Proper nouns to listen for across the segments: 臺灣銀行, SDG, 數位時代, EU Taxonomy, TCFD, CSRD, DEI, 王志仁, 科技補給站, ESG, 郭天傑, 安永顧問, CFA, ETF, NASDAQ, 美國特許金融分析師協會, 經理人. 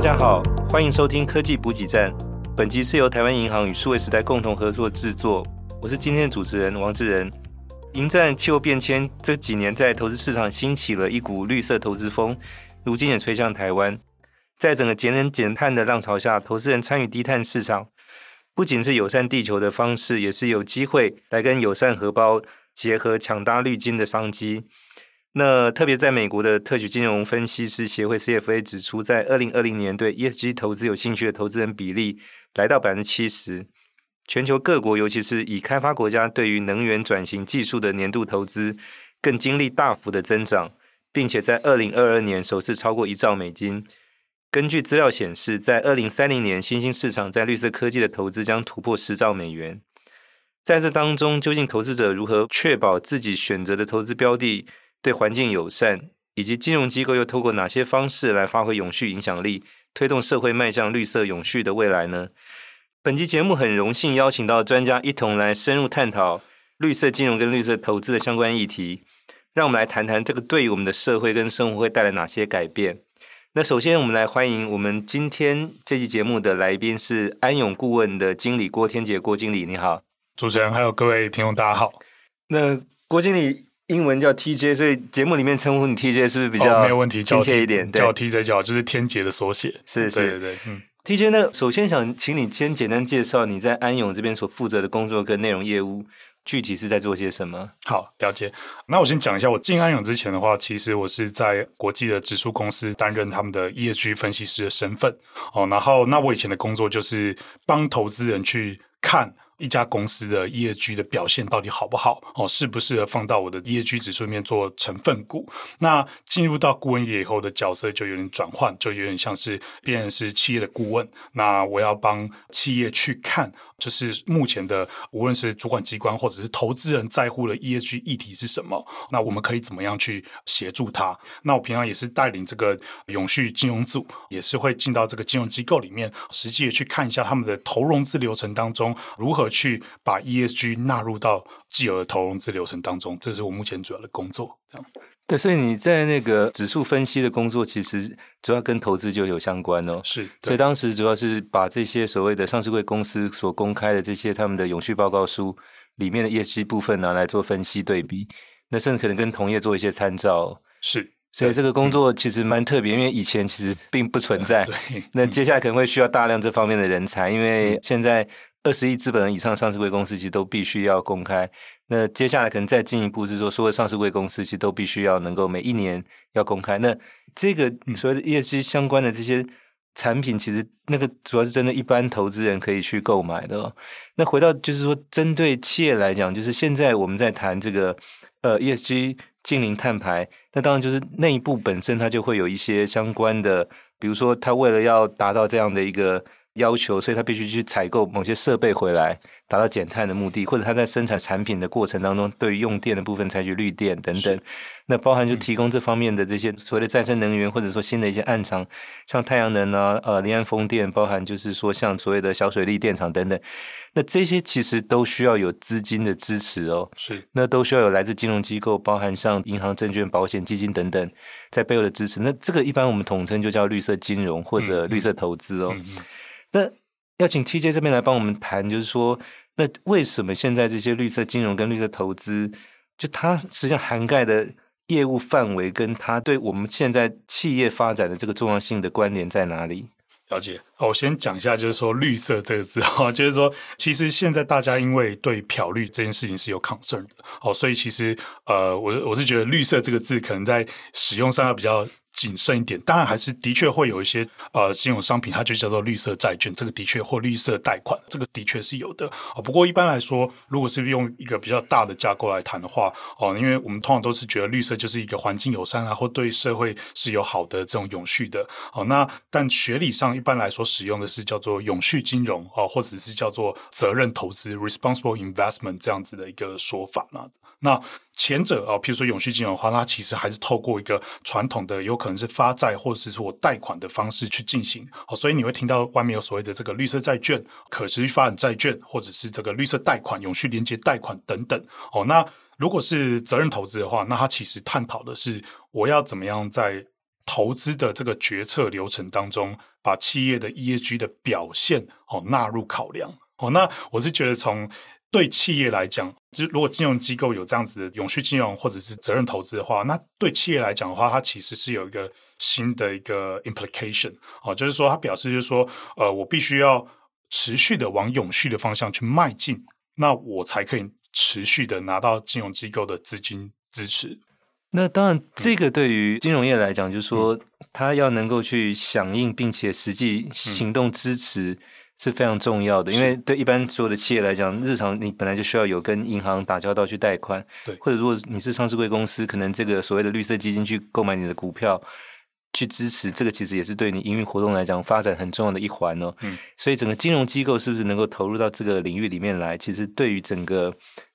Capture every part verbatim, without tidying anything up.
大家好，欢迎收听科技补给站。本集是由台湾银行与数位时代共同合作制作，我是今天的主持人王志仁。迎战气候变迁，这几年在投资市场兴起了一股绿色投资风，如今也吹向台湾。在整个节能减碳的浪潮下，投资人参与低碳市场，不仅是友善地球的方式，也是有机会来跟友善荷包结合，抢搭绿金的商机。那特别在美国的特许金融分析师协会 C F A 指出，在二零二零年对 E S G 投资有兴趣的投资人比例来到 百分之七十， 全球各国尤其是已开发国家对于能源转型技术的年度投资更经历大幅的增长，并且在二零二二年首次超过一兆美金。根据资料显示，在二零三零年新兴市场在绿色科技的投资将突破十兆美元。在这当中，究竟投资者如何确保自己选择的投资标的对环境友善，以及金融机构又透过哪些方式来发挥永续影响力，推动社会迈向绿色永续的未来呢？本期节目很荣幸邀请到专家一同来深入探讨绿色金融跟绿色投资的相关议题，让我们来谈谈这个对于我们的社会跟生活会带来哪些改变。那首先我们来欢迎我们今天这期节目的来宾是安永顾问的经理郭天傑。郭经理你好。主持人还有各位听众大家好。那郭经理英文叫 T J， 所以节目里面称呼你 T J 是不是比较、哦、没有问题，亲切一点？叫 T J 就好，就是天傑的缩写。是是，对对对，嗯。T J 呢，首先想请你先简单介绍你在安永这边所负责的工作跟内容业务，具体是在做些什么？好，了解。那我先讲一下，我进安永之前的话，其实我是在国际的指数公司担任他们的 E S G 分析师的身份。哦，然后那我以前的工作就是帮投资人去看一家公司的 E S G 的表现到底好不好、哦、适不适合放到我的 E S G 指数里面做成分股。那进入到顾问业以后的角色就有点转换，就有点像是变成是企业的顾问。那我要帮企业去看就是目前的无论是主管机关或者是投资人在乎的 E S G 议题是什么，那我们可以怎么样去协助它。那我平常也是带领这个永续金融组，也是会进到这个金融机构里面，实际的去看一下他们的投融资流程当中如何去把 E S G 纳入到既有的投融资流程当中，这是我目前主要的工作。这样对，所以你在那个指数分析的工作其实主要跟投资就有相关哦。是，所以当时主要是把这些所谓的上市柜公司所公开的这些他们的永续报告书里面的 E S G 部分拿来做分析对比，那甚至可能跟同业做一些参照。是，所以这个工作其实蛮特别、嗯、因为以前其实并不存在。对，那接下来可能会需要大量这方面的人才，因为现在二十亿资本以上上市柜公司其实都必须要公开，那接下来可能再进一步是说所有上市柜公司其实都必须要能够每一年要公开。那这个所谓的 E S G 相关的这些产品其实那个主要是针对一般投资人可以去购买的、哦、那回到就是说针对企业来讲，就是现在我们在谈这个呃 E S G 净零碳排，那当然就是内部本身它就会有一些相关的，比如说它为了要达到这样的一个要求，所以他必须去采购某些设备回来达到减碳的目的，或者他在生产产品的过程当中对于用电的部分采取绿电等等，那包含就提供这方面的这些所谓的再生能源，或者说新的一些暗场，像太阳能啊、呃、离岸风电，包含就是说像所谓的小水力电厂等等，那这些其实都需要有资金的支持哦。是，那都需要有来自金融机构，包含像银行、证券、保险、基金等等在背后的支持，那这个一般我们统称就叫绿色金融或者绿色投资哦。嗯嗯嗯，那要请 T J 这边来帮我们谈，就是说那为什么现在这些绿色金融跟绿色投资就它实际上涵盖的业务范围跟它对我们现在企业发展的这个重要性的关联在哪里？了解。我先讲一下就是说绿色这个字，就是说其实现在大家因为对漂绿这件事情是有 concern 的，所以其实呃，我我是觉得绿色这个字可能在使用上要比较谨慎一点，当然还是的确会有一些呃金融商品它就叫做绿色债券，这个的确或绿色贷款，这个的确是有的、哦、不过一般来说如果是用一个比较大的架构来谈的话、哦、因为我们通常都是觉得绿色就是一个环境友善啊，或对社会是有好的这种永续的、哦、那但学理上一般来说使用的是叫做永续金融、哦、或者是叫做责任投资 responsible investment 这样子的一个说法嘛。那前者啊，譬如说永续金融的话，它其实还是透过一个传统的有可能是发债或者是我贷款的方式去进行、哦、所以你会听到外面有所谓的这个绿色债券、可持续发展债券，或者是这个绿色贷款、永续连结贷款等等、哦、那如果是责任投资的话，那它其实探讨的是我要怎么样在投资的这个决策流程当中把企业的 E S G 的表现、哦、纳入考量、哦、那我是觉得从对企业来讲，就如果金融机构有这样子的永续金融或者是责任投资的话，那对企业来讲的话，它其实是有一个新的一个 implication、哦、就是说它表示就是说呃，我必须要持续的往永续的方向去迈进，那我才可以持续的拿到金融机构的资金支持。那当然这个对于金融业来讲，就是说它要能够去响应并且实际行动支持是非常重要的，因为对一般所有的企业来讲，日常你本来就需要有跟银行打交道去贷款，对，或者如果你是上市柜公司，可能这个所谓的绿色基金去购买你的股票去支持，这个其实也是对你营运活动来讲发展很重要的一环哦。嗯，所以整个金融机构是不是能够投入到这个领域里面来，其实对于整个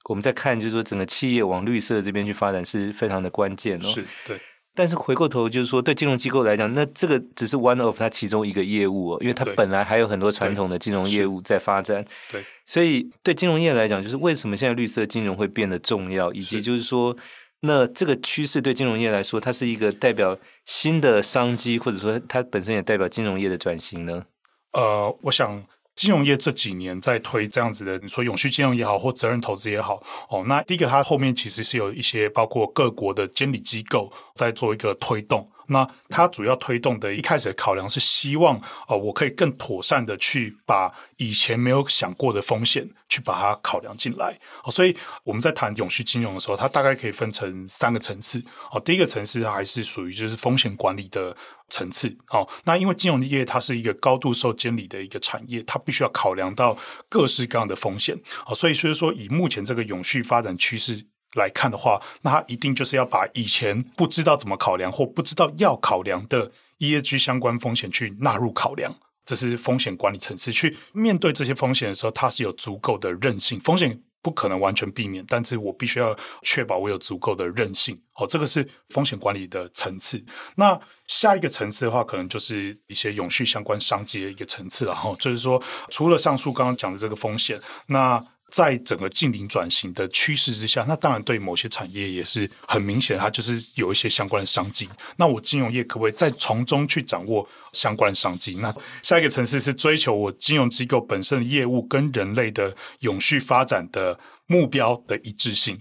我们在看就是说整个企业往绿色这边去发展是非常的关键哦。是，对。但是回过头就是说对金融机构来讲，那这个只是 one of 它其中一个业务哦，因为它本来还有很多传统的金融业务在发展。对，对，所以对金融业来讲，就是为什么现在绿色金融会变得重要，以及就是说那这个趋势对金融业来说，它是一个代表新的商机，或者说它本身也代表金融业的转型呢？呃，我想金融业这几年在推这样子的，你说永续金融也好，或责任投资也好，哦，那第一个它后面其实是有一些包括各国的监理机构在做一个推动。那它主要推动的一开始的考量是希望、呃、我可以更妥善的去把以前没有想过的风险去把它考量进来、哦、所以我们在谈永续金融的时候，它大概可以分成三个层次、哦、第一个层次还是属于就是风险管理的层次、哦、那因为金融业它是一个高度受监理的一个产业，它必须要考量到各式各样的风险、哦、所以就是说以目前这个永续发展趋势来看的话，那他一定就是要把以前不知道怎么考量或不知道要考量的 E S G 相关风险去纳入考量，这是风险管理层次。去面对这些风险的时候，它是有足够的韧性，风险不可能完全避免，但是我必须要确保我有足够的韧性、哦、这个是风险管理的层次。那下一个层次的话，可能就是一些永续相关商机的一个层次了、哦、就是说除了上述刚刚讲的这个风险，那在整个净零转型的趋势之下，那当然对某些产业也是很明显，它就是有一些相关的商机。那我金融业可不可以再从中去掌握相关的商机？那下一个层次是追求我金融机构本身的业务跟人类的永续发展的目标的一致性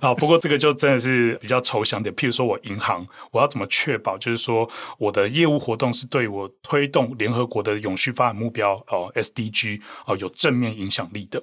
啊，不过这个就真的是比较抽象点。譬如说我银行，我要怎么确保就是说我的业务活动是对我推动联合国的永续发展目标、哦、S D G、哦、有正面影响力的。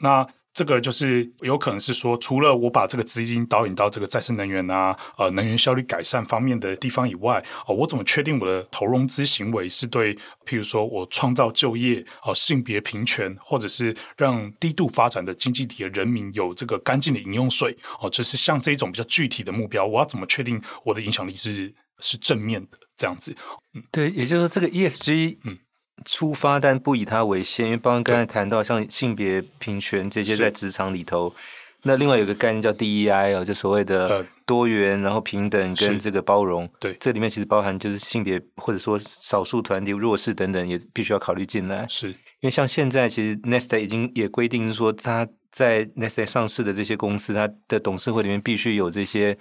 那这个就是有可能是说，除了我把这个资金导引到这个再生能源啊、呃、能源效率改善方面的地方以外、呃、我怎么确定我的投融资行为是对譬如说我创造就业、呃、性别平权，或者是让低度发展的经济体的人民有这个干净的饮用水、呃、就是像这种比较具体的目标，我要怎么确定我的影响力是是正面的这样子、嗯、对，也就是说这个 E S G 嗯出发，但不以它为限，因为包括刚才谈到像性别平权这些在职场里头，那另外有个概念叫 D E I、哦、就所谓的多元、呃、然后平等跟这个包容，对，这里面其实包含就是性别或者说少数团体弱势等等也必须要考虑进来，是因为像现在其实 NASDAQ 已经也规定说，它在 NASDAQ 上市的这些公司，它的董事会里面必须有这些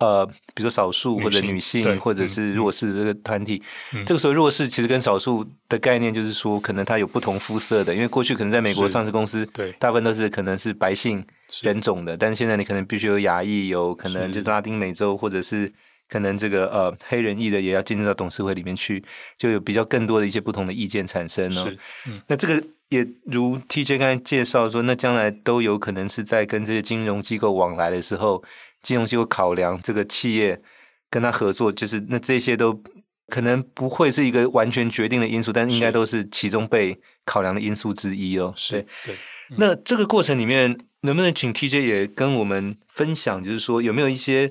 呃，比如说少数或者女性或者是弱势的团体、嗯嗯、这个时候弱势其实跟少数的概念就是说可能它有不同肤色的，因为过去可能在美国上市公司大部分都是可能是白性人种的，但是现在你可能必须有亚裔，有可能就是拉丁美洲或者是可能这个呃黑人裔的也要进入到董事会里面去，就有比较更多的一些不同的意见产生哦。嗯、那这个也如 T J 刚才介绍说，那将来都有可能是在跟这些金融机构往来的时候，金融机构考量这个企业跟他合作，就是那这些都可能不会是一个完全决定的因素，但应该都是其中被考量的因素之一哦。是，对。嗯、那这个过程里面，能不能请 T J 也跟我们分享，就是说有没有一些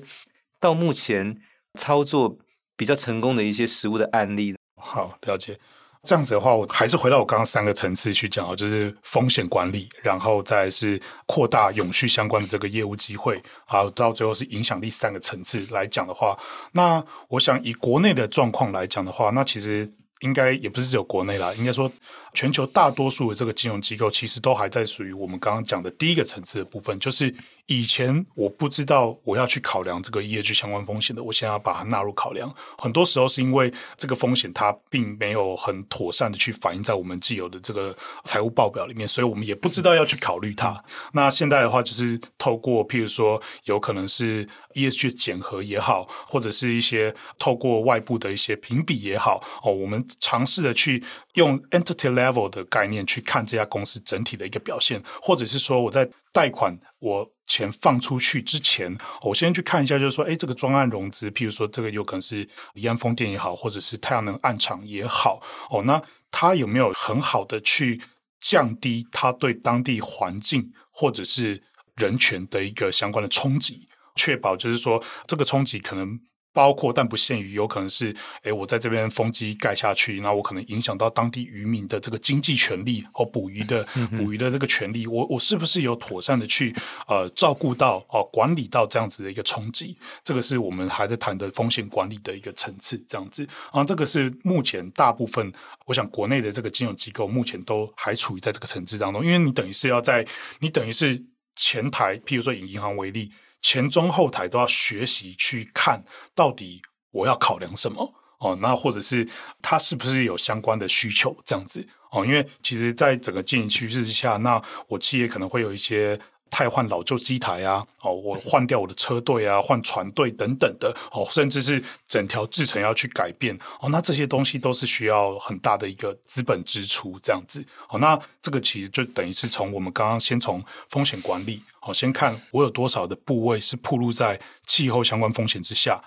到目前操作比较成功的一些实务的案例？好，了解。这样子的话，我还是回到我刚刚三个层次去讲，就是风险管理，然后再来是扩大永续相关的这个业务机会，还有到最后是影响力三个层次来讲的话，那我想以国内的状况来讲的话，那其实应该也不是只有国内啦，应该说全球大多数的这个金融机构其实都还在属于我们刚刚讲的第一个层次的部分，就是以前我不知道我要去考量这个 E S G 相关风险的，我现在要把它纳入考量，很多时候是因为这个风险它并没有很妥善的去反映在我们既有的这个财务报表里面，所以我们也不知道要去考虑它。那现在的话就是透过譬如说有可能是 E S G 检核也好，或者是一些透过外部的一些评比也好、哦、我们尝试的去用 entity level 的概念去看这家公司整体的一个表现，或者是说我在贷款我钱放出去之前我先去看一下，就是说诶这个专案融资，譬如说这个有可能是离岸风电也好，或者是太阳能暗场也好、哦、那它有没有很好的去降低它对当地环境或者是人权的一个相关的冲击，确保就是说这个冲击可能包括但不限于有可能是诶我在这边风机盖下去，那我可能影响到当地渔民的这个经济权利和、哦、捕鱼的捕鱼的这个权利，我我是不是有妥善的去呃照顾到、呃、管理到这样子的一个冲击，这个是我们还在谈的风险管理的一个层次这样子。然后这个是目前大部分我想国内的这个金融机构目前都还处于在这个层次当中，因为你等于是要在你等于是前台，譬如说以银行为例，前中后台都要学习去看到底我要考量什么、哦、那或者是它是不是有相关的需求这样子、哦、因为其实在整个经营趋势之下，那我企业可能会有一些汰换老旧机台啊、哦、我换掉我的车队啊，换船队等等的、哦、甚至是整条制程要去改变、哦、那这些东西都是需要很大的一个资本支出这样子、哦、那这个其实就等于是从我们刚刚先从风险管理、哦、先看我有多少的部位是暴露在气候相关风险之下，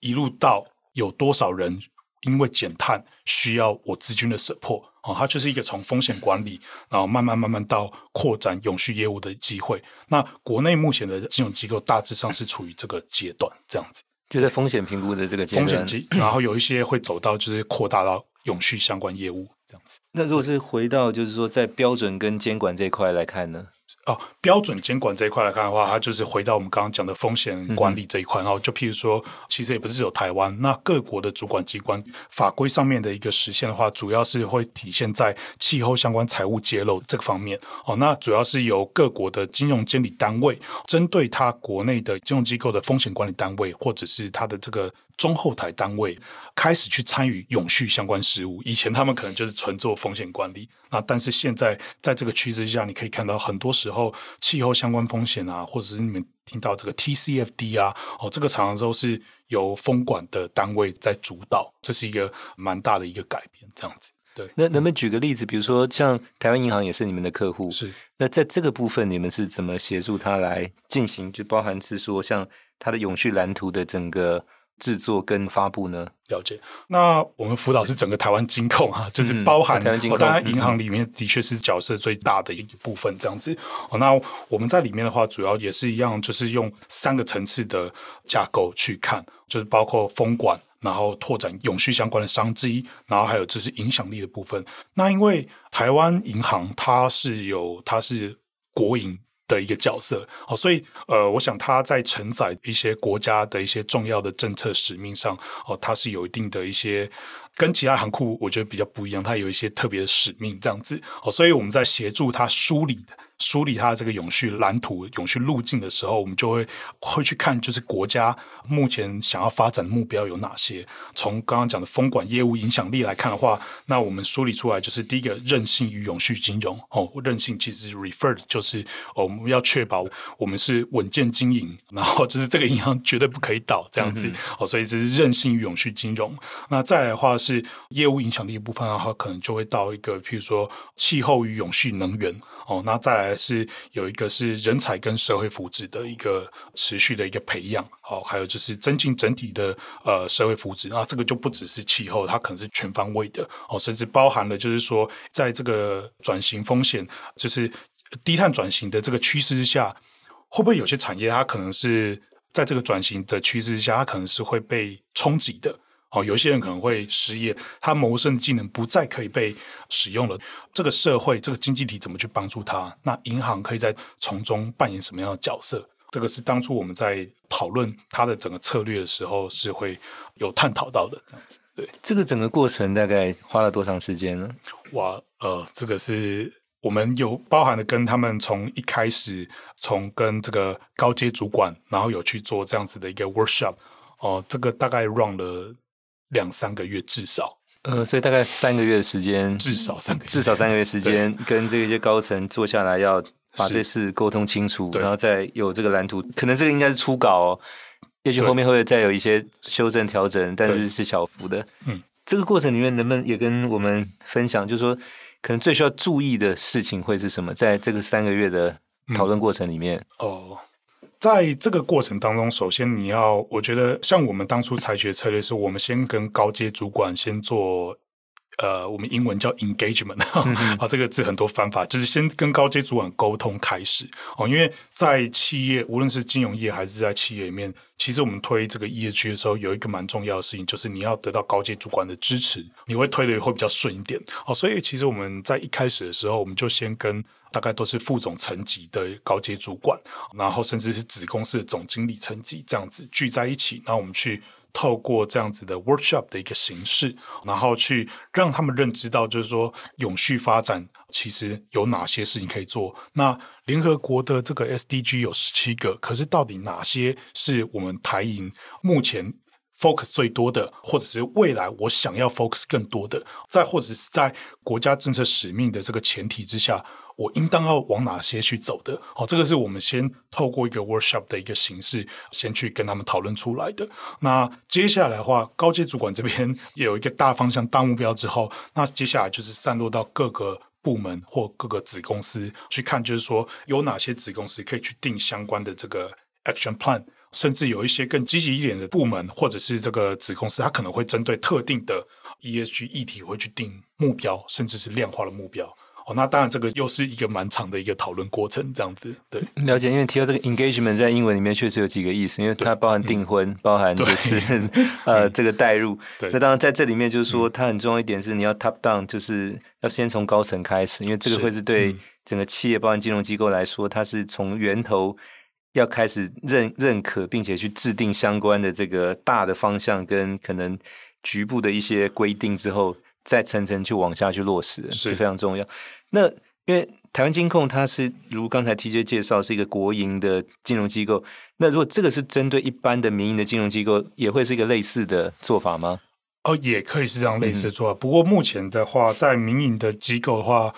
一路到有多少人因为减碳需要我资金的 support，哦、它就是一个从风险管理然后慢慢慢慢到扩展永续业务的机会。那国内目前的金融机构大致上是处于这个阶段这样子，就在风险评估的这个阶段，然后有一些会走到就是扩大到永续相关业务这样子。那如果是回到就是说在标准跟监管这一块来看呢，哦、标准监管这一块来看的话，它就是回到我们刚刚讲的风险管理这一块、嗯、然后就譬如说其实也不是只有台湾，那各国的主管机关法规上面的一个实现的话，主要是会体现在气候相关财务揭露这个方面、哦、那主要是由各国的金融监理单位针对它国内的金融机构的风险管理单位或者是它的这个中后台单位开始去参与永续相关事务，以前他们可能就是纯做风险管理，那但是现在在这个趋势下你可以看到很多时候气候相关风险啊，或者是你们听到这个 T C F D 啊、哦、这个常常都是由风管的单位在主导，这是一个蛮大的一个改变这样子。对，那能不能举个例子，比如说像台湾银行也是你们的客户，是那在这个部分你们是怎么协助他来进行，就包含是说像他的永续蓝图的整个制作跟发布呢？了解。那我们辅导是整个台湾金控啊，就是包含、嗯、台湾金控、哦、当然银行里面的确是角色最大的一部分这样子、哦、那我们在里面的话主要也是一样，就是用三个层次的架构去看，就是包括风管，然后拓展永续相关的商机，然后还有就是影响力的部分。那因为台湾银行它是有它是国营的一个角色、哦、所以呃，我想它在承载一些国家的一些重要的政策使命上、哦、它是有一定的一些跟其他行库我觉得比较不一样，它有一些特别的使命这样子、哦、所以我们在协助它梳理梳理它这个永续蓝图永续路径的时候，我们就会会去看就是国家目前想要发展目标有哪些。从刚刚讲的风管业务影响力来看的话，那我们梳理出来就是第一个韧性与永续金融、哦、韧性其实 refer 就是我们要确保我们是稳健经营，然后就是这个银行绝对不可以倒这样子、嗯哦、所以这是韧性与永续金融。那再来的话是业务影响力的部分的话，可能就会到一个譬如说气候与永续能源、哦、那再来是有一个是人才跟社会福祉的一个持续的一个培养、哦、还有就是增进整体的、呃、社会福祉。那这个就不只是气候，它可能是全方位的、哦、甚至包含了就是说在这个转型风险就是低碳转型的这个趋势之下，会不会有些产业它可能是在这个转型的趋势之下它可能是会被冲击的，哦、有些人可能会失业，他谋生技能不再可以被使用了，这个社会这个经济体怎么去帮助他，那银行可以在从中扮演什么样的角色、这个是当初我们在讨论它的整个策略的时候是会有探讨到的，这样子。对，这个整个过程大概花了多长时间呢？哇，呃，这个是我们有包含的跟他们从一开始，从跟这个高阶主管，然后有去做这样子的一个 workshop， 哦、呃，这个大概 run 了两三个月至少。呃，所以大概三个月的时间，至少三个月，至少三个月时间，跟这些高层坐下来，要把这事沟通清楚，然后再有这个蓝图。可能这个应该是初稿哦，也许后面会再有一些修正调整，但是是小幅的。嗯，这个过程里面能不能也跟我们分享，就是说，可能最需要注意的事情会是什么？在这个三个月的讨论过程里面，嗯、哦。在这个过程当中，首先你要，我觉得像我们当初采取的策略是，我们先跟高阶主管先做，呃，我们英文叫 engagement 啊，这个字很多翻法，就是先跟高阶主管沟通开始哦，因为在企业，无论是金融业还是在企业里面，其实我们推这个 E S G 的时候，有一个蛮重要的事情，就是你要得到高阶主管的支持，你会推的会比较顺一点哦，所以其实我们在一开始的时候，我们就先跟大概都是副总层级的高阶主管，然后甚至是子公司的总经理层级这样子聚在一起，然后我们去透过这样子的 workshop 的一个形式，然后去让他们认知到，就是说永续发展其实有哪些事情可以做。那联合国的这个 S D G 有十七个，可是到底哪些是我们台银目前focus 最多的，或者是未来我想要 focus 更多的，再或者是在国家政策使命的这个前提之下，我应当要往哪些去走的、哦、这个是我们先透过一个 workshop 的一个形式先去跟他们讨论出来的。那接下来的话，高阶主管这边也有一个大方向大目标之后，那接下来就是散落到各个部门或各个子公司去看，就是说有哪些子公司可以去定相关的这个 action plan，甚至有一些更积极一点的部门或者是这个子公司，它可能会针对特定的 E S G 议题会去定目标，甚至是量化的目标、哦、那当然这个又是一个蛮长的一个讨论过程，这样子。对，了解。因为提到这个 engagement 在英文里面确实有几个意思，因为它包含订婚、嗯、包含就是呃这个带入。那当然在这里面就是说、嗯、它很重要一点是你要 top down， 就是要先从高层开始，因为这个会是对整个企业包含金融机构来说，它是从源头要开始 认, 认可并且去制定相关的这个大的方向跟可能局部的一些规定之后，再层层去往下去落实， 是, 是非常重要。那因为台湾金控它是如刚才 T J 介绍是一个国营的金融机构，那如果这个是针对一般的民营的金融机构，也会是一个类似的做法吗？哦，也可以是这样类似的做法、嗯、不过目前的话，在民营的机构的话，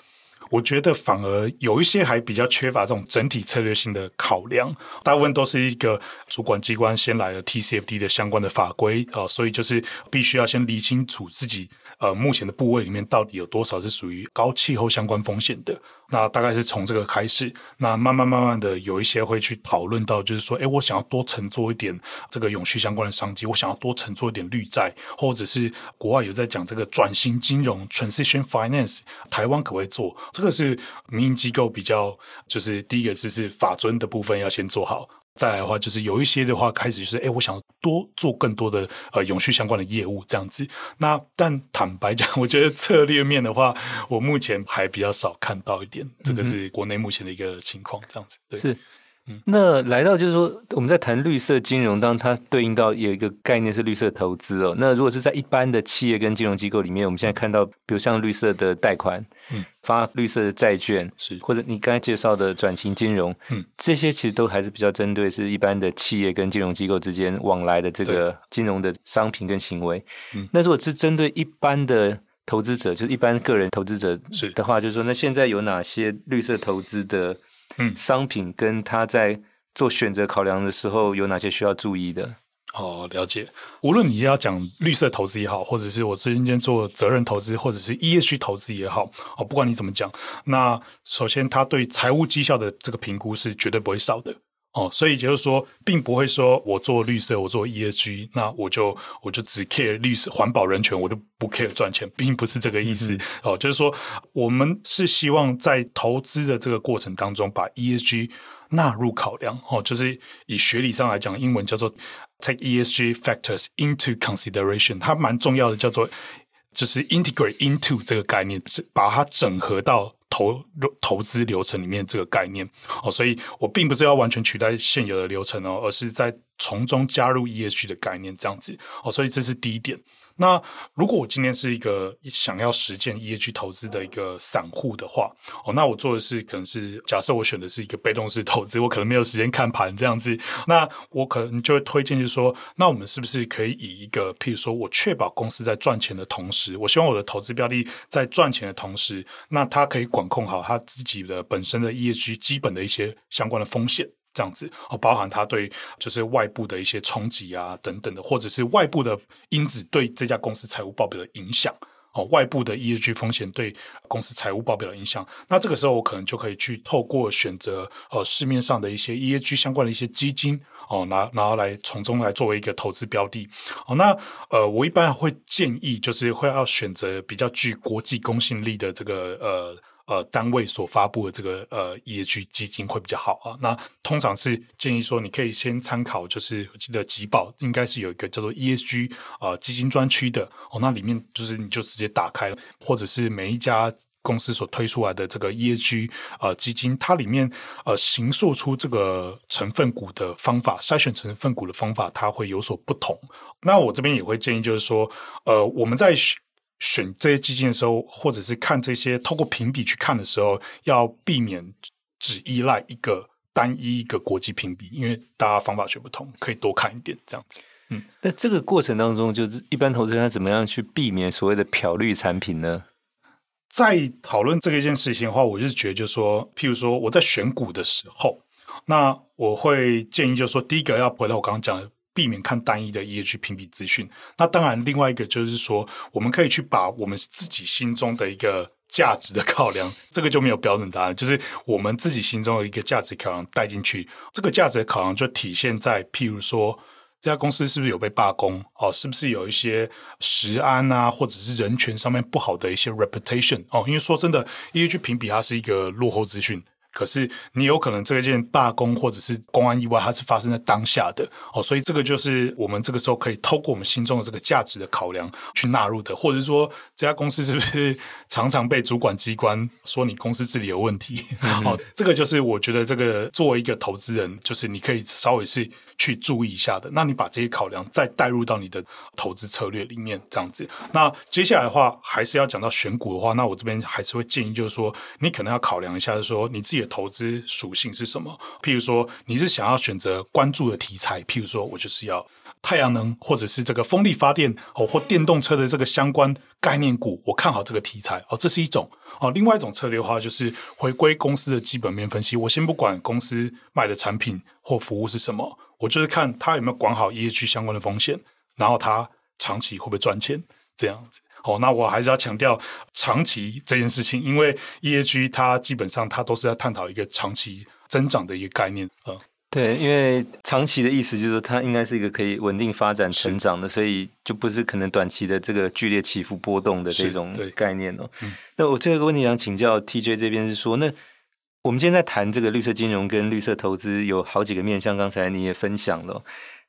我觉得反而有一些还比较缺乏这种整体策略性的考量，大部分都是一个主管机关先来了 T C F D 的相关的法规、呃、所以就是必须要先理清楚自己呃目前的部位里面到底有多少是属于高气候相关风险的，那大概是从这个开始，那慢慢慢慢的有一些会去讨论到，就是说诶我想要多承做一点这个永续相关的商机，我想要多承做一点绿债，或者是国外有在讲这个转型金融 transition finance， 台湾可不可以做？这个是民营机构比较，就是第一个就是法遵的部分要先做好，再来的话就是有一些的话开始就是诶我想多做更多的呃永续相关的业务这样子。那但坦白讲，我觉得策略面的话，我目前还比较少看到一点，这个是国内目前的一个情况这样子。对，是。那来到就是说我们在谈绿色金融，当然它对应到有一个概念是绿色投资哦。那如果是在一般的企业跟金融机构里面，我们现在看到比如像绿色的贷款、嗯、发绿色的债券，是或者你刚才介绍的转型金融、嗯、这些其实都还是比较针对是一般的企业跟金融机构之间往来的这个金融的商品跟行为、嗯、那如果是针对一般的投资者，就是一般个人投资者的话，是就是说那现在有哪些绿色投资的嗯、商品跟他在做选择考量的时候有哪些需要注意的？哦，了解。无论你要讲绿色投资也好，或者是我之前做责任投资，或者是 E S G 投资也好、哦、不管你怎么讲，那首先他对财务绩效的这个评估是绝对不会少的哦，所以就是说并不会说我做绿色我做 E S G， 那我就我就只 care 绿色环保人权，我就不 care 赚钱，并不是这个意思、嗯、哦，就是说我们是希望在投资的这个过程当中把 E S G 纳入考量哦，就是以学理上来讲英文叫做 take E S G factors into consideration， 它蛮重要的叫做就是 integrate into 这个概念，把它整合到投投资流程里面这个概念、哦、所以我并不是要完全取代现有的流程哦，而是在从中加入 E S G 的概念这样子、哦、所以这是第一点。那如果我今天是一个想要实践 E S G 投资的一个散户的话、哦、那我做的是可能是假设我选的是一个被动式投资，我可能没有时间看盘这样子，那我可能就会推荐就是说，那我们是不是可以以一个譬如说我确保公司在赚钱的同时，我希望我的投资标的在赚钱的同时，那它可以管控好它自己的本身的 E S G 基本的一些相关的风险这样子、哦、包含它对就是外部的一些冲击啊等等的，或者是外部的因子对这家公司财务报表的影响、哦、外部的 E S G 风险对公司财务报表的影响。那这个时候我可能就可以去透过选择、呃、市面上的一些 E S G 相关的一些基金哦，然后来从中来作为一个投资标的。哦，那呃，我一般会建议就是会要选择比较具国际公信力的这个呃呃单位所发布的这个呃 E S G 基金会比较好啊。那通常是建议说，你可以先参考，就是我记得集保应该是有一个叫做 E S G 呃基金专区的哦，那里面就是你就直接打开了，或者是每一家公司所推出来的这个 E S G 呃基金，它里面呃形塑出这个成分股的方法，筛选成分股的方法，它会有所不同。那我这边也会建议就是说，呃，我们在选这些基金的时候，或者是看这些透过评比去看的时候，要避免只依赖一个单一一个国际评比，因为大家方法学不同，可以多看一点这样子。嗯，那这个过程当中，就是一般投资人怎么样去避免所谓的漂绿产品呢？在讨论这一件事情的话，我就觉得就是说，譬如说我在选股的时候，那我会建议就是说，第一个要回到我刚刚讲的，避免看单一的 E S G 评比资讯。那当然另外一个就是说，我们可以去把我们自己心中的一个价值的考量，这个就没有标准答案，就是我们自己心中的一个价值考量带进去。这个价值的考量就体现在譬如说这家公司是不是有被罢工、哦、是不是有一些食安啊或者是人权上面不好的一些 reputation、哦、因为说真的 E S G 评比它是一个落后资讯，可是你有可能这件罢工或者是公安意外它是发生在当下的、哦、所以这个就是我们这个时候可以透过我们心中的这个价值的考量去纳入的，或者说这家公司是不是常常被主管机关说你公司治理有问题、嗯哦、这个就是我觉得这个作为一个投资人，就是你可以稍微是去注意一下的。那你把这些考量再带入到你的投资策略里面这样子。那接下来的话还是要讲到选股的话，那我这边还是会建议就是说，你可能要考量一下就是说你自己的投资属性是什么。譬如说你是想要选择关注的题材，譬如说我就是要太阳能或者是这个风力发电、哦、或电动车的这个相关概念股，我看好这个题材、哦、这是一种、哦、另外一种策略的话就是回归公司的基本面分析，我先不管公司卖的产品或服务是什么，我就是看他有没有管好 E S G 相关的风险，然后他长期会不会赚钱这样子、哦、那我还是要强调长期这件事情，因为 E S G 它基本上它都是在探讨一个长期增长的一个概念、嗯对，因为长期的意思就是说它应该是一个可以稳定发展成长的，所以就不是可能短期的这个剧烈起伏波动的这种概念哦。嗯、那我最后一个问题想请教 T J 这边是说，那我们今天在谈这个绿色金融跟绿色投资有好几个面向，刚才你也分享了、哦、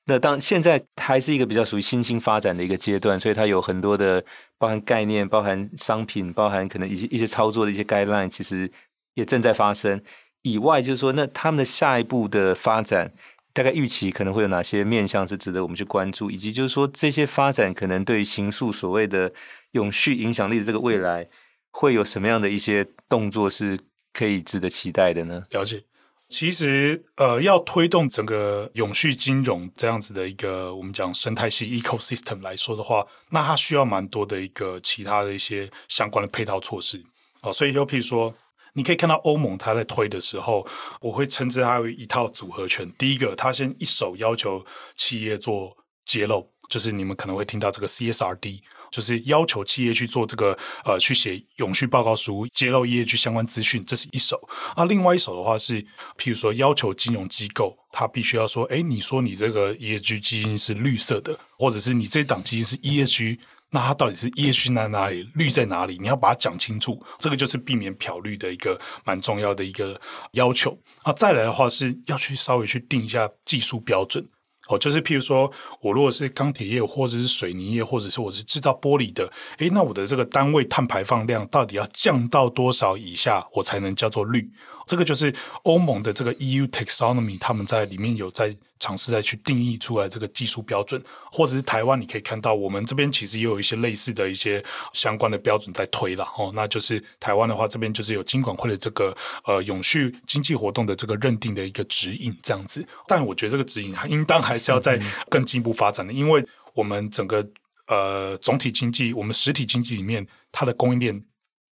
那当现在还是一个比较属于新兴发展的一个阶段，所以它有很多的包含概念包含商品包含可能一些一些操作的一些 guideline 其实也正在发生以外，就是说那他们的下一步的发展大概预期可能会有哪些面向是值得我们去关注，以及就是说这些发展可能对于形塑所谓的永续影响力的这个未来会有什么样的一些动作是可以值得期待的呢？了解。其实呃，要推动整个永续金融这样子的一个我们讲生态系 ecosystem 来说的话，那它需要蛮多的一个其他的一些相关的配套措施、哦、所以就譬如说你可以看到欧盟他在推的时候，我会称之它为一套组合拳。第一个，他先一手要求企业做揭露，就是你们可能会听到这个 C S R D， 就是要求企业去做这个呃去写永续报告书，揭露E S G相关资讯，这是一手。那、啊、另外一手的话是，譬如说要求金融机构，他必须要说，哎，你说你这个 E S G 基金是绿色的，或者是你这档基金是 E S G。那它到底是 E S G 在哪里，绿在哪里，你要把它讲清楚，这个就是避免漂绿的一个蛮重要的一个要求。那再来的话是要去稍微去定一下技术标准哦，就是譬如说我如果是钢铁业或者是水泥业或者是我是制造玻璃的，诶，那我的这个单位碳排放量到底要降到多少以下我才能叫做绿？这个就是欧盟的这个 E U Taxonomy 他们在里面有在尝试在去定义出来这个技术标准，或者是台湾你可以看到我们这边其实也有一些类似的一些相关的标准在推啦，哦，那就是台湾的话这边就是有金管会的这个呃永续经济活动的这个认定的一个指引这样子，但我觉得这个指引应当还还是要再更进一步发展的，因为我们整个呃总体经济，我们实体经济里面它的供应链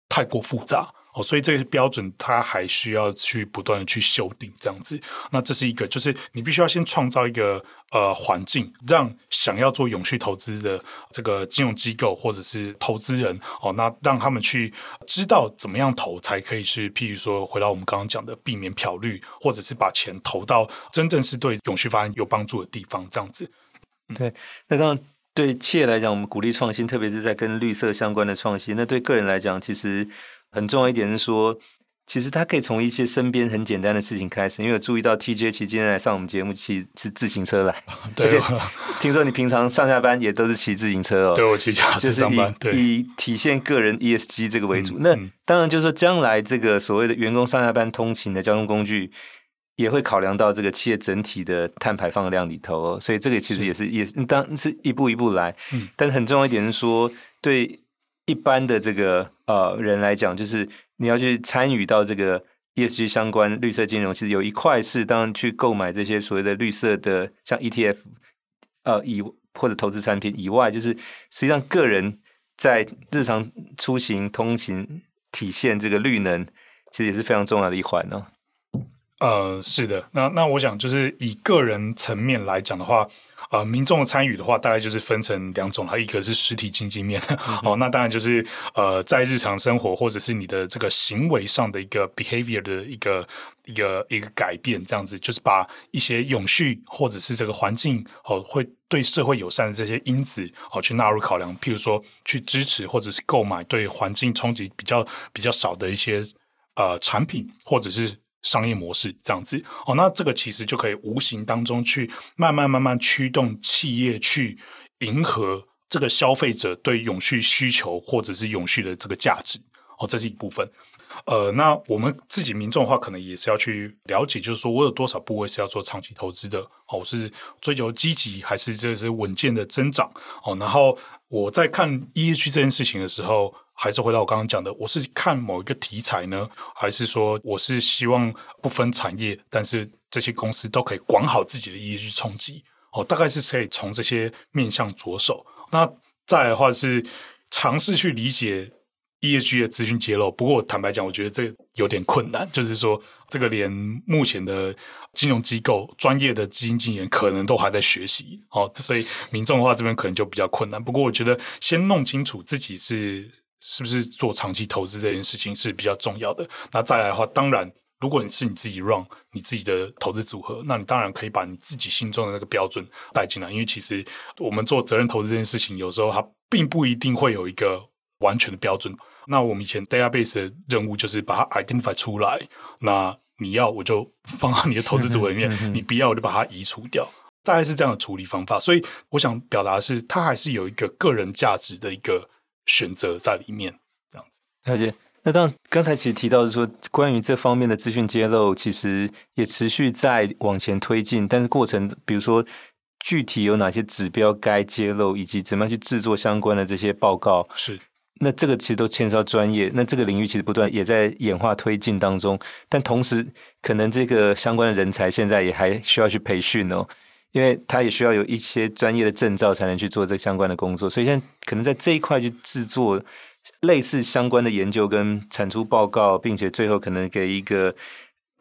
太过复杂，哦，所以这个标准它还需要去不断的去修订这样子。那这是一个，就是你必须要先创造一个呃环境，让想要做永续投资的这个金融机构或者是投资人，哦，那让他们去知道怎么样投才可以是，譬如说回到我们刚刚讲的避免漂绿，或者是把钱投到真正是对永续发展有帮助的地方这样子。嗯，对，那当然对企业来讲我们鼓励创新，特别是在跟绿色相关的创新。那对个人来讲其实很重要一点是说，其实他可以从一些身边很简单的事情开始，因为我注意到 T J 其实今天来上我们节目骑是自行车来，对，而且听说你平常上下班也都是骑自行车哦。对，我骑脚踏车上班，就是 以, 以体现个人 E S G 这个为主，嗯，那当然就是说将来这个所谓的员工上下班通勤的交通工具也会考量到这个企业整体的碳排放量里头哦，所以这个其实也 是, 是也当然是一步一步来，嗯，但很重要一点是说对一般的这个呃人来讲，就是你要去参与到这个 E S G 相关绿色金融，其实有一块是当然去购买这些所谓的绿色的像 E T F 呃以或者投资产品以外，就是实际上个人在日常出行通勤体现这个绿能，其实也是非常重要的一环哦。呃，是的，那那我想就是以个人层面来讲的话，呃，民众的参与的话，大概就是分成两种啦，一个是实体经济面，嗯，哦，那当然就是呃，在日常生活或者是你的这个行为上的一个 behavior 的一个一个一个改变，这样子就是把一些永续或者是这个环境哦会对社会友善的这些因子哦去纳入考量，譬如说去支持或者是购买对环境冲击比较比较少的一些呃产品或者是商业模式这样子哦，那这个其实就可以无形当中去慢慢慢慢驱动企业去迎合这个消费者对永续需求或者是永续的这个价值哦，这是一部分。呃，那我们自己民众的话，可能也是要去了解，就是说我有多少部位是要做长期投资的哦，我是追求积极还是这是稳健的增长哦，然后我在看 E S G 这件事情的时候。还是回到我刚刚讲的，我是看某一个题材呢，还是说我是希望不分产业，但是这些公司都可以管好自己的 E S G 冲击哦，大概是可以从这些面向着手。那再来的话是尝试去理解 E S G 的资讯揭露，不过我坦白讲我觉得这有点困难，就是说这个连目前的金融机构专业的基金经理人可能都还在学习哦，所以民众的话这边可能就比较困难，不过我觉得先弄清楚自己是是不是做长期投资这件事情是比较重要的。那再来的话，当然如果你是你自己 run 你自己的投资组合，那你当然可以把你自己心中的那个标准带进来，因为其实我们做责任投资这件事情有时候它并不一定会有一个完全的标准。那我们以前 database 的任务就是把它 identify 出来，那你要我就放到你的投资组合里面你不要我就把它移除掉，大概是这样的处理方法。所以我想表达的是它还是有一个个人价值的一个选择在里面，这样子。了解。那当然刚才其实提到是说关于这方面的资讯揭露其实也持续在往前推进，但是过程比如说具体有哪些指标该揭露以及怎么样去制作相关的这些报告，是那这个其实都牵涉到专业，那这个领域其实不断也在演化推进当中，但同时可能这个相关的人才现在也还需要去培训哦，因为他也需要有一些专业的证照才能去做这相关的工作，所以现在可能在这一块去制作类似相关的研究跟产出报告，并且最后可能给一个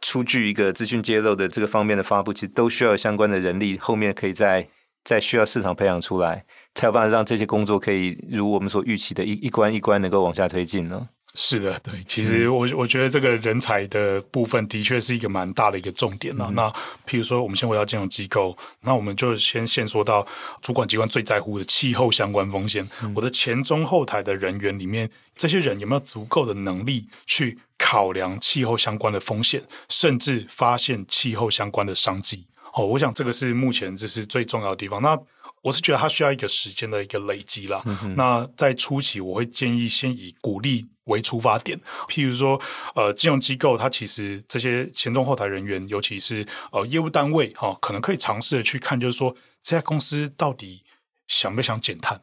出具一个资讯揭露的这个方面的发布，其实都需要有相关的人力，后面可以再再需要市场培养出来，才有办法让这些工作可以如我们所预期的 一, 一关一关能够往下推进呢。是的，对，其实我我觉得这个人才的部分的确是一个蛮大的一个重点啦。嗯、那譬如说，我们先回到金融机构，那我们就先限缩到主管机关最在乎的气候相关风险。嗯、我的前中后台的人员里面，这些人有没有足够的能力去考量气候相关的风险，甚至发现气候相关的商机？哦，我想这个是目前这是最重要的地方。那我是觉得它需要一个时间的一个累积啦、嗯、那在初期我会建议先以鼓励为出发点，譬如说呃，金融机构它其实这些前中后台人员，尤其是呃业务单位、哦、可能可以尝试的去看，就是说这家公司到底想不想减碳，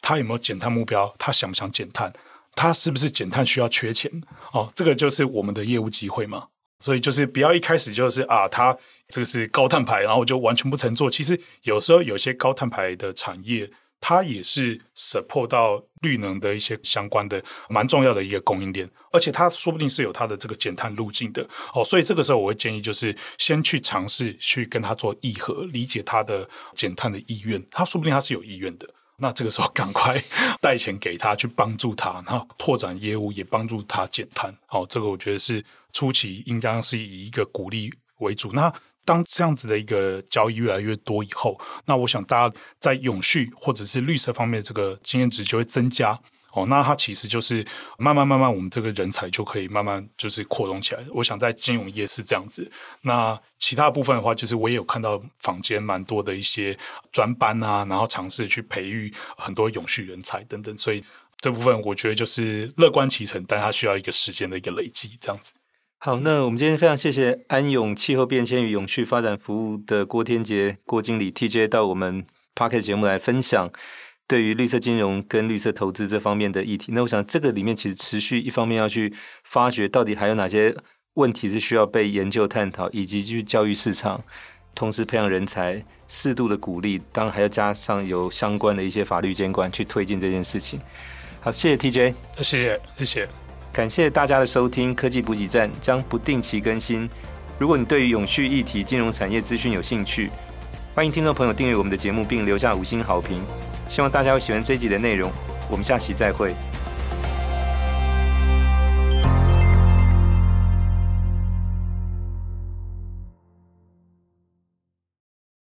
它有没有减碳目标，它想不想减碳，它是不是减碳需要缺钱、哦、这个就是我们的业务机会嘛。所以就是不要一开始就是啊，它这个是高碳排，然后就完全不乘坐。其实有时候有些高碳排的产业，它也是 support 到绿能的一些相关的蛮重要的一个供应链，而且它说不定是有它的这个减碳路径的、哦、所以这个时候我会建议就是先去尝试去跟它做议和，理解它的减碳的意愿，它说不定它是有意愿的，那这个时候赶快带钱给他去帮助他，然后拓展业务也帮助他减碳、哦、这个我觉得是初期应该是以一个鼓励为主。那当这样子的一个交易越来越多以后，那我想大家在永续或者是绿色方面的这个经验值就会增加、哦、那它其实就是慢慢慢慢我们这个人才就可以慢慢就是扩容起来。我想在金融业是这样子，那其他部分的话就是我也有看到坊间蛮多的一些专班啊，然后尝试去培育很多永续人才等等，所以这部分我觉得就是乐观其成，但它需要一个时间的一个累积这样子。好，那我们今天非常谢谢安永气候变迁与永续发展服务的郭天傑郭经理 T J 到我们 Podcast 节目来分享对于绿色金融跟绿色投资这方面的议题。那我想这个里面其实持续一方面要去发掘到底还有哪些问题是需要被研究探讨，以及去教育市场，同时培养人才，适度的鼓励，当然还要加上有相关的一些法律监管去推进这件事情。好，谢谢 T J。 谢谢谢谢，感谢大家的收听，科技补给站将不定期更新。如果你对于永续议题、金融产业资讯有兴趣，欢迎听众朋友订阅我们的节目并留下五星好评。希望大家会喜欢这一集的内容，我们下期再会。